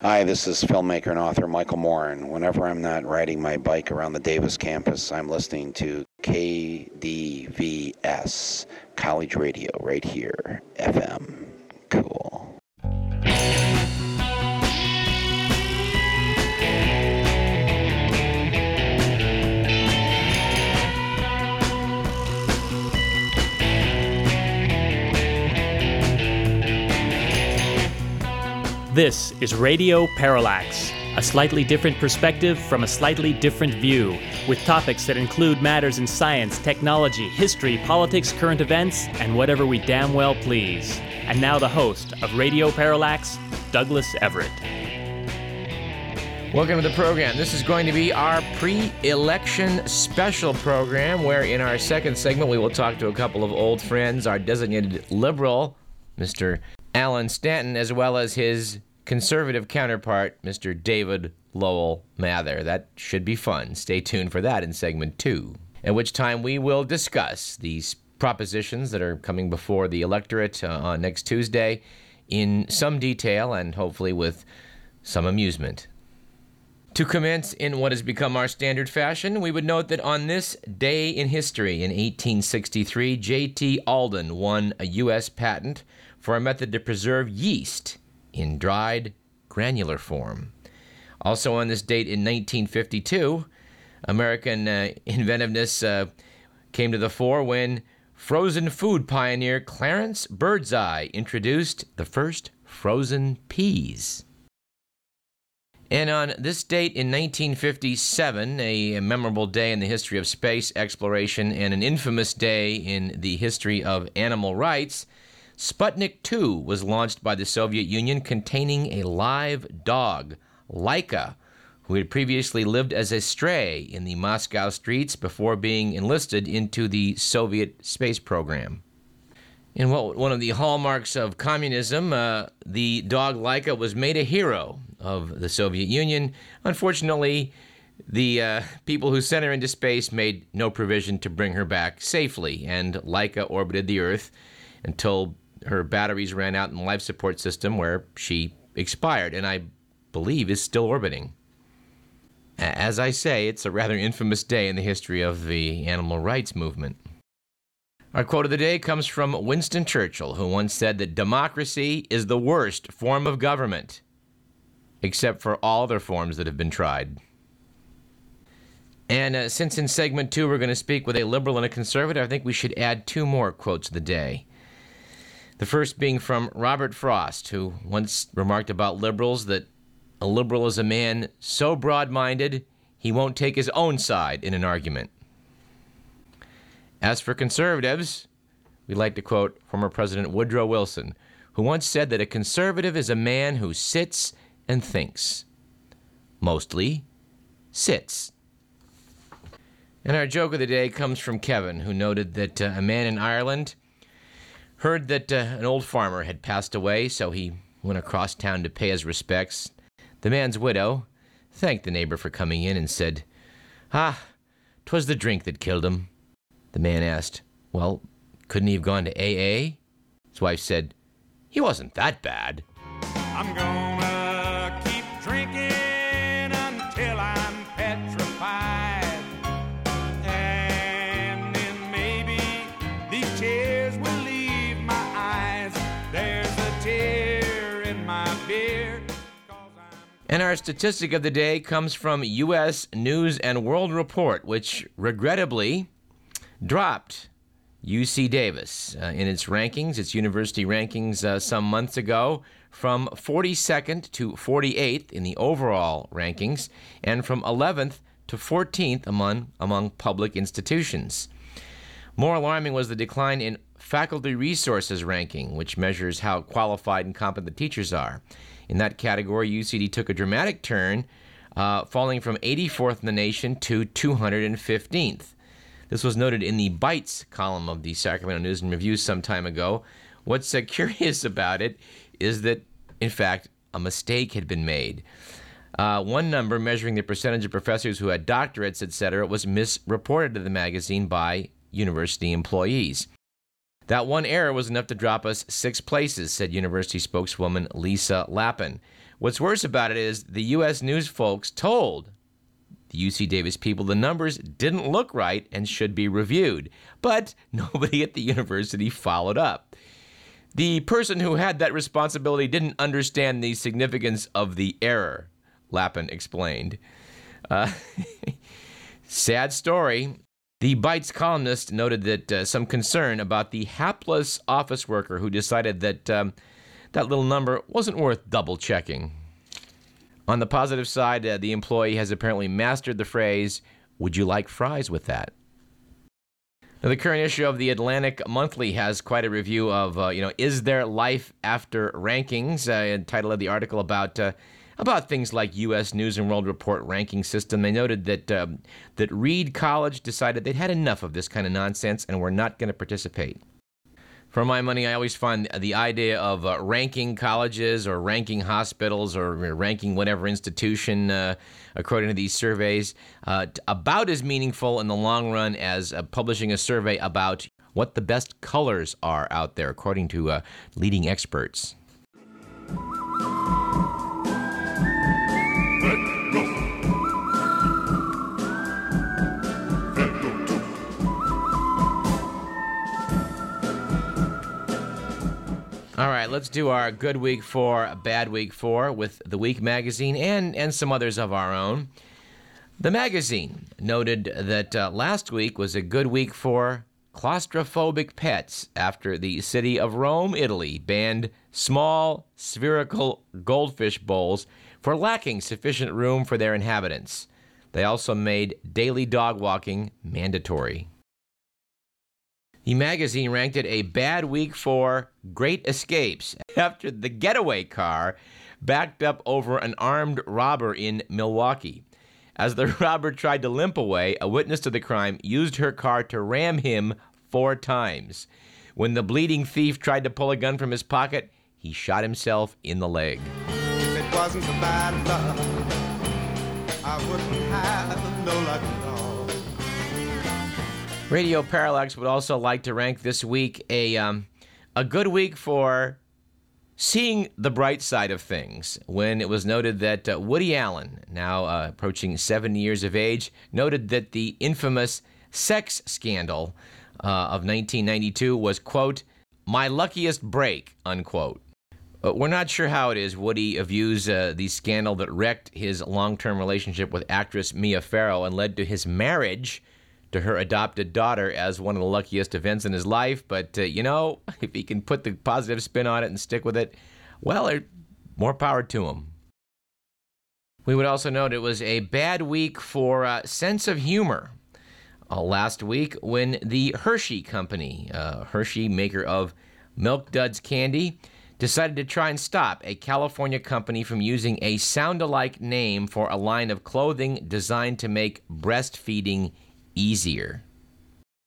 Hi, this is filmmaker and author Michael Morin. Whenever I'm not riding my bike around the Davis campus, I'm listening to KDVS, college radio, right here, FM. Cool. This is Radio Parallax, a slightly different perspective from a slightly different view, with topics that include matters in science, technology, history, politics, current events, and whatever we damn well please. And now the host of Radio Parallax, Douglas Everett. Welcome to the program. This is going to be our pre-election special program, where in our second segment we will talk to a couple of old friends, our designated liberal, Mr. Alan Stanton, as well as his conservative counterpart, Mr. David Lowell Mather. That should be fun. Stay tuned for that in segment 2, at which time we will discuss these propositions that are coming before the electorate on next Tuesday in some detail and hopefully with some amusement. To commence in what has become our standard fashion, we would note that on this day in history in 1863, J.T. Alden won a U.S. patent for a method to preserve yeast in dried granular form. Also on this date in 1952, American inventiveness came to the fore when frozen food pioneer Clarence Birdseye introduced the first frozen peas. And on this date in 1957, a memorable day in the history of space exploration and an infamous day in the history of animal rights, Sputnik 2 was launched by the Soviet Union containing a live dog, Laika, who had previously lived as a stray in the Moscow streets before being enlisted into the Soviet space program. In one of the hallmarks of communism, the dog Laika was made a hero of the Soviet Union. Unfortunately, the people who sent her into space made no provision to bring her back safely, and Laika orbited the Earth until her batteries ran out in the life support system, where she expired, and I believe is still orbiting. As I say, it's a rather infamous day in the history of the animal rights movement. Our quote of the day comes from Winston Churchill, who once said that democracy is the worst form of government, except for all other forms that have been tried. And since in segment 2 we're going to speak with a liberal and a conservative, I think we should add two more quotes of the day. The first being from Robert Frost, who once remarked about liberals that a liberal is a man so broad-minded he won't take his own side in an argument. As for conservatives, we'd like to quote former President Woodrow Wilson, who once said that a conservative is a man who sits and thinks. Mostly sits. And our joke of the day comes from Kevin, who noted that a man in Ireland heard that an old farmer had passed away, so he went across town to pay his respects. The man's widow thanked the neighbor for coming in and said, "Ah, 'twas the drink that killed him." The man asked, "Well, couldn't he have gone to AA?" His wife said, "He wasn't that bad." I'm gonna keep drinking until I'm petrified. And our statistic of the day comes from U.S. News and World Report, which regrettably dropped UC Davis in its rankings, its university rankings some months ago, from 42nd to 48th in the overall rankings, and from 11th to 14th among public institutions. More alarming was the decline in faculty resources ranking, which measures how qualified and competent the teachers are. In that category, UCD took a dramatic turn, falling from 84th in the nation to 215th. This was noted in the Bites column of the Sacramento News and Review some time ago. What's curious about it is that, in fact, a mistake had been made. One number measuring the percentage of professors who had doctorates, etc., was misreported to the magazine by university employees. That one error was enough to drop us 6 places, said university spokeswoman Lisa Lapin. What's worse about it is the U.S. news folks told the UC Davis people the numbers didn't look right and should be reviewed, but nobody at the university followed up. The person who had that responsibility didn't understand the significance of the error, Lapin explained. Sad story. The Bites columnist noted that some concern about the hapless office worker who decided that that little number wasn't worth double-checking. On the positive side, the employee has apparently mastered the phrase, "Would you like fries with that?" Now, the current issue of the Atlantic Monthly has quite a review of, is there life after rankings? The title of the article about things like U.S. News and World Report ranking system. They noted that that Reed College decided they'd had enough of this kind of nonsense and were not going to participate. For my money, I always find the idea of ranking colleges or ranking hospitals or ranking whatever institution, according to these surveys, about as meaningful in the long run as publishing a survey about what the best colors are out there, according to leading experts. All right, let's do our good week for, bad week for with The Week magazine and some others of our own. The magazine noted that last week was a good week for claustrophobic pets after the city of Rome, Italy, banned small spherical goldfish bowls for lacking sufficient room for their inhabitants. They also made daily dog walking mandatory. The magazine ranked it a bad week for great escapes after the getaway car backed up over an armed robber in Milwaukee. As the robber tried to limp away, a witness to the crime used her car to ram him 4 times. When the bleeding thief tried to pull a gun from his pocket, he shot himself in the leg. If it wasn't for bad luck, I wouldn't have no luck at all. Radio Parallax would also like to rank this week a good week for seeing the bright side of things, when it was noted that Woody Allen, now approaching 70 years of age, noted that the infamous sex scandal of 1992 was, quote, my luckiest break, unquote. We're not sure how it is Woody views the scandal that wrecked his long-term relationship with actress Mia Farrow and led to his marriage to her adopted daughter as one of the luckiest events in his life. But, if he can put the positive spin on it and stick with it, well, more power to him. We would also note it was a bad week for sense of humor. Last week when the Hershey Company, Hershey, maker of Milk Duds candy, decided to try and stop a California company from using a sound-alike name for a line of clothing designed to make breastfeeding easier.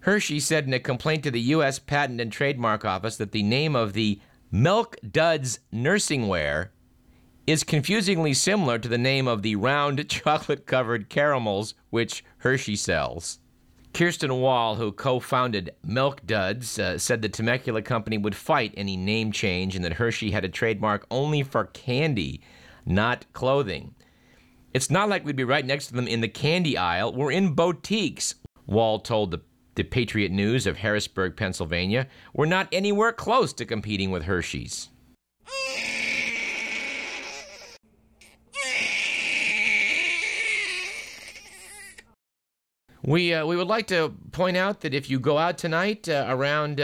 Hershey said in a complaint to the U.S. Patent and Trademark Office that the name of the Milk Duds nursing wear is confusingly similar to the name of the round chocolate-covered caramels which Hershey sells. Kirsten Wall, who co-founded Milk Duds, said the Temecula company would fight any name change and that Hershey had a trademark only for candy, not clothing. It's not like we'd be right next to them in the candy aisle. We're in boutiques, Wall told the Patriot News of Harrisburg, Pennsylvania. We're not anywhere close to competing with Hershey's. We would like to point out that if you go out tonight around,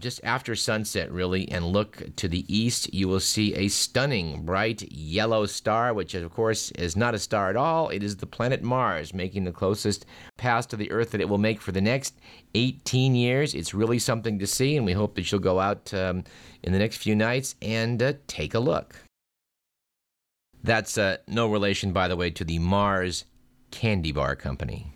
just after sunset, really, and look to the east, you will see a stunning bright yellow star, which, of course, is not a star at all. It is the planet Mars, making the closest pass to the Earth that it will make for the next 18 years. It's really something to see, and we hope that you'll go out in the next few nights and take a look. That's no relation, by the way, to the Mars Candy Bar Company.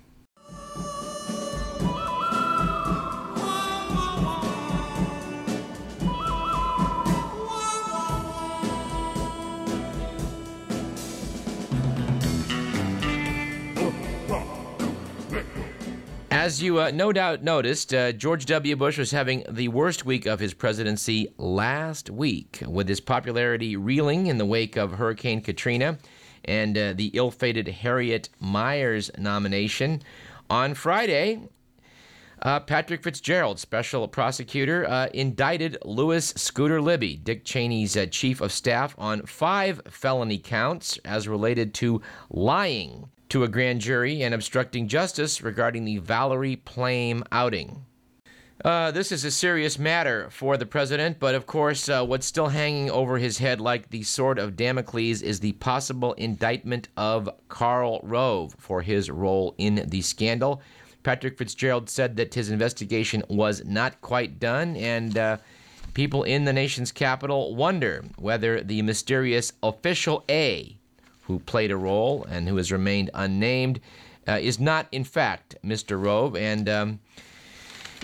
As you no doubt noticed, George W. Bush was having the worst week of his presidency last week, with his popularity reeling in the wake of Hurricane Katrina and the ill-fated Harriet Miers nomination. On Friday, Patrick Fitzgerald, special prosecutor, indicted Louis Scooter Libby, Dick Cheney's chief of staff, on 5 felony counts as related to lying to a grand jury and obstructing justice regarding the Valerie Plame outing. This is a serious matter for the president, but of course what's still hanging over his head like the sword of Damocles is the possible indictment of Karl Rove for his role in the scandal. Patrick Fitzgerald said that his investigation was not quite done, and people in the nation's capital wonder whether the mysterious official A, who played a role and who has remained unnamed, is not, in fact, Mr. Rove. And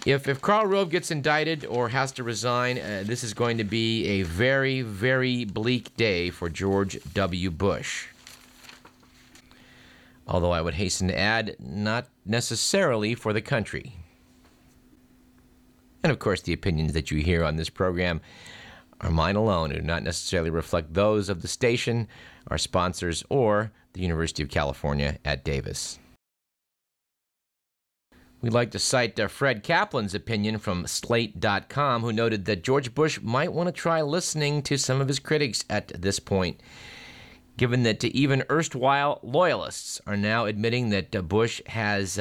if Karl Rove gets indicted or has to resign, this is going to be a very, very bleak day for George W. Bush. Although I would hasten to add, not necessarily for the country. And of course, the opinions that you hear on this program are mine alone and do not necessarily reflect those of the station, our sponsors, or the University of California at Davis. We'd like to cite Fred Kaplan's opinion from Slate.com, who noted that George Bush might want to try listening to some of his critics at this point, given that even erstwhile loyalists are now admitting that Bush has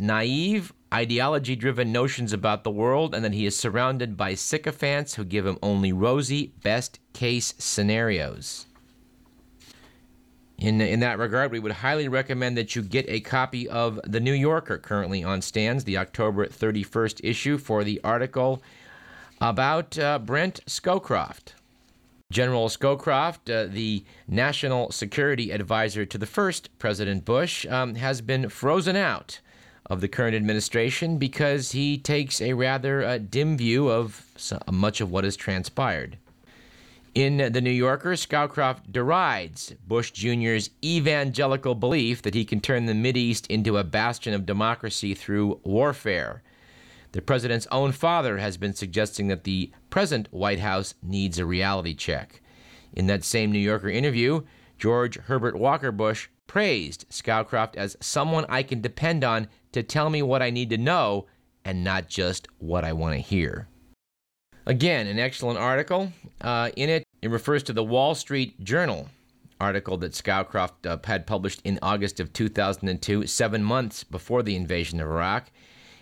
naive, ideology-driven notions about the world and that he is surrounded by sycophants who give him only rosy, best-case scenarios. In that regard, we would highly recommend that you get a copy of The New Yorker, currently on stands, the October 31st issue, for the article about Brent Scowcroft. General Scowcroft, the National Security Advisor to the first President Bush, has been frozen out of the current administration because he takes a rather dim view of much of what has transpired. In The New Yorker, Scowcroft derides Bush Jr.'s evangelical belief that he can turn the Mideast into a bastion of democracy through warfare. The president's own father has been suggesting that the present White House needs a reality check. In that same New Yorker interview, George Herbert Walker Bush praised Scowcroft as someone I can depend on to tell me what I need to know and not just what I want to hear. Again, an excellent article. It refers to the Wall Street Journal article that Scowcroft had published in August of 2002, 7 months before the invasion of Iraq,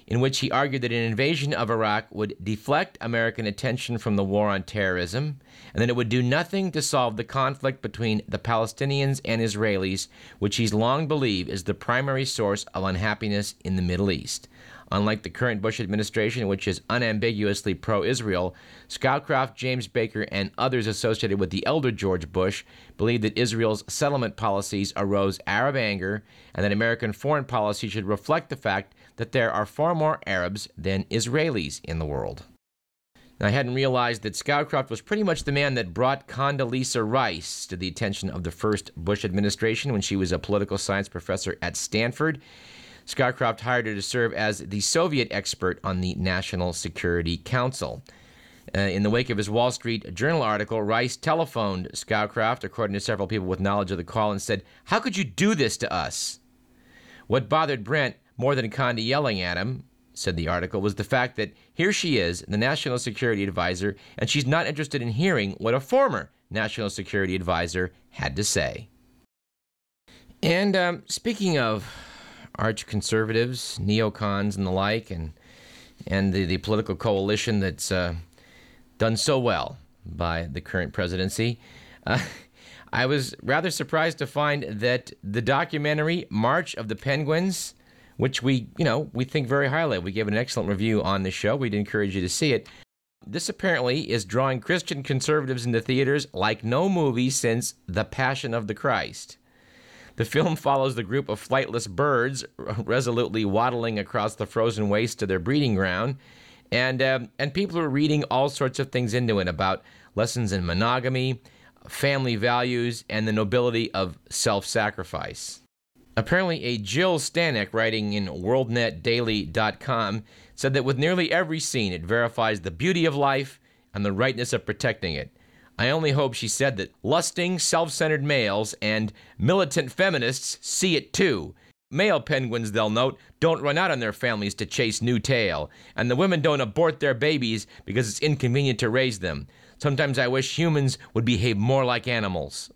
in which he argued that an invasion of Iraq would deflect American attention from the war on terrorism, and that it would do nothing to solve the conflict between the Palestinians and Israelis, which he's long believed is the primary source of unhappiness in the Middle East. Unlike the current Bush administration, which is unambiguously pro-Israel, Scowcroft, James Baker, and others associated with the elder George Bush believed that Israel's settlement policies arose Arab anger and that American foreign policy should reflect the fact that there are far more Arabs than Israelis in the world. Now, I hadn't realized that Scowcroft was pretty much the man that brought Condoleezza Rice to the attention of the first Bush administration when she was a political science professor at Stanford. Scowcroft hired her to serve as the Soviet expert on the National Security Council. In the wake of his Wall Street Journal article, Rice telephoned Scowcroft, according to several people with knowledge of the call, and said, "How could you do this to us?" What bothered Brent more than Condi yelling at him, said the article, was the fact that here she is, the National Security Advisor, and she's not interested in hearing what a former National Security Advisor had to say. And speaking of arch-conservatives, neocons, and the like, and the political coalition that's done so well by the current presidency. I was rather surprised to find that the documentary March of the Penguins, which we think very highly of. We gave an excellent review on the show. We'd encourage you to see it. This apparently is drawing Christian conservatives into theaters like no movie since The Passion of the Christ. The film follows the group of flightless birds resolutely waddling across the frozen waste to their breeding ground, and people are reading all sorts of things into it about lessons in monogamy, family values, and the nobility of self-sacrifice. Apparently, a Jill Stanek writing in WorldNetDaily.com said that with nearly every scene, it verifies the beauty of life and the rightness of protecting it. I only hope, she said, that lusting, self-centered males and militant feminists see it too. Male penguins, they'll note, don't run out on their families to chase new tail, and the women don't abort their babies because it's inconvenient to raise them. Sometimes I wish humans would behave more like animals.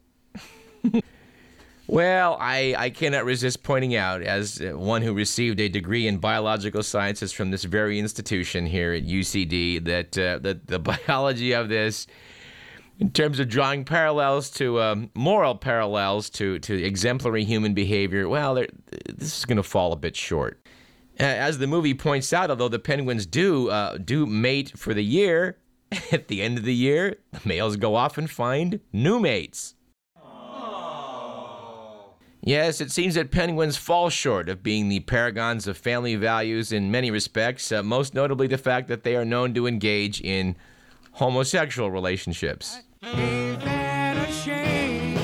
Well, I cannot resist pointing out, as one who received a degree in biological sciences from this very institution here at UCD, that the biology of this, in terms of drawing parallels to moral parallels to exemplary human behavior, well, this is going to fall a bit short. As the movie points out, although the penguins do mate for the year, at the end of the year, the males go off and find new mates. Yes, it seems that penguins fall short of being the paragons of family values in many respects, most notably the fact that they are known to engage in homosexual relationships. Ain't that a shame?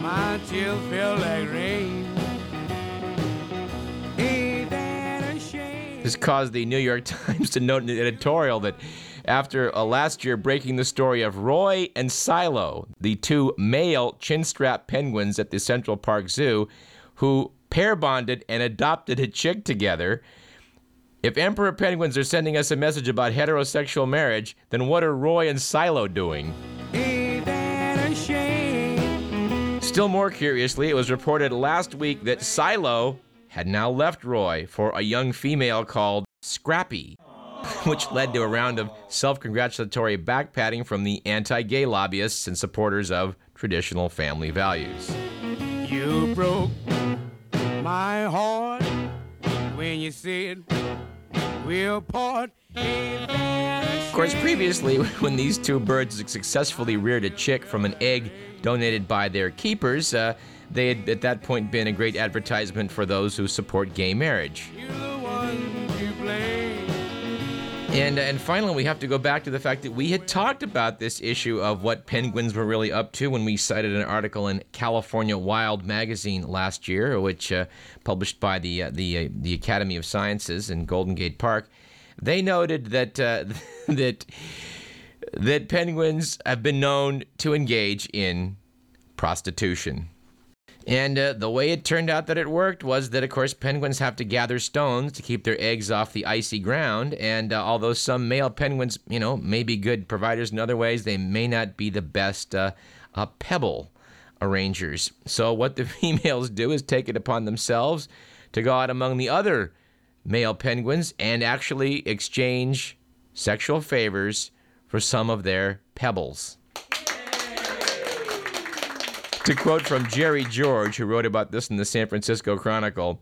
My tears feel like rain. Ain't that a shame? This caused the New York Times to note in an editorial that after last year breaking the story of Roy and Silo, the two male chin-strap penguins at the Central Park Zoo, who pair-bonded and adopted a chick together. If emperor penguins are sending us a message about heterosexual marriage, then what are Roy and Silo doing? Ain't that a shame? Still more curiously, it was reported last week that Silo had now left Roy for a young female called Scrappy, which led to a round of self-congratulatory backpatting from the anti-gay lobbyists and supporters of traditional family values. You broke my heart when you said we'll part. Of course, previously, when these two birds successfully reared a chick from an egg donated by their keepers, they had at that point been a great advertisement for those who support gay marriage. And finally, we have to go back to the fact that we had talked about this issue of what penguins were really up to when we cited an article in California Wild magazine last year, which published by the Academy of Sciences in Golden Gate Park. They noted that that penguins have been known to engage in prostitution. And the way it turned out that it worked was that, of course, penguins have to gather stones to keep their eggs off the icy ground. And although some male penguins, may be good providers in other ways, they may not be the best pebble arrangers. So what the females do is take it upon themselves to go out among the other male penguins and actually exchange sexual favors for some of their pebbles. To quote from Jerry George, who wrote about this in the San Francisco Chronicle,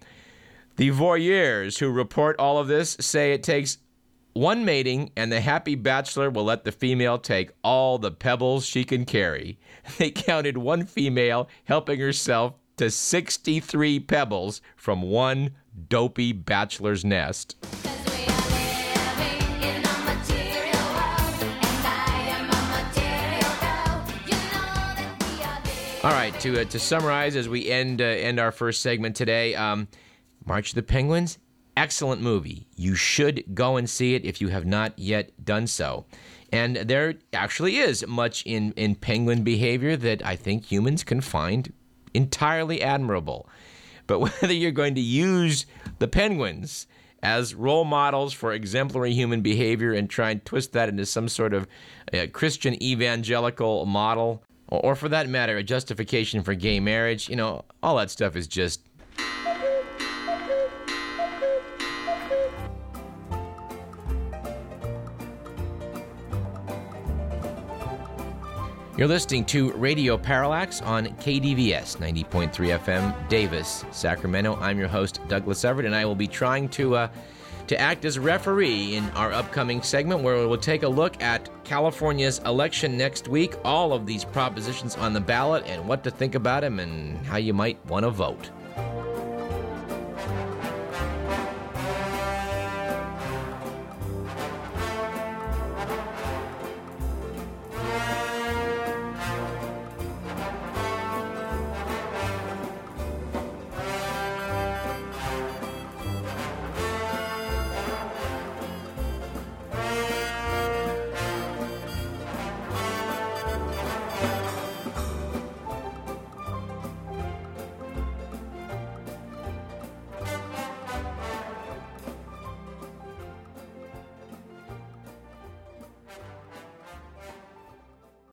the voyeurs who report all of this say it takes one mating and the happy bachelor will let the female take all the pebbles she can carry. They counted one female helping herself to 63 pebbles from one dopey bachelor's nest. All right, to summarize as we end our first segment today, March of the Penguins, excellent movie. You should go and see it if you have not yet done so. And there actually is much in penguin behavior that I think humans can find entirely admirable. But whether you're going to use the penguins as role models for exemplary human behavior and try and twist that into some sort of Christian evangelical model, or for that matter, a justification for gay marriage, all that stuff is just... You're listening to Radio Parallax on KDVS 90.3 FM, Davis, Sacramento. I'm your host, Douglas Everett, and I will be trying to act as referee in our upcoming segment where we'll take a look at California's election next week, all of these propositions on the ballot and what to think about them and how you might want to vote.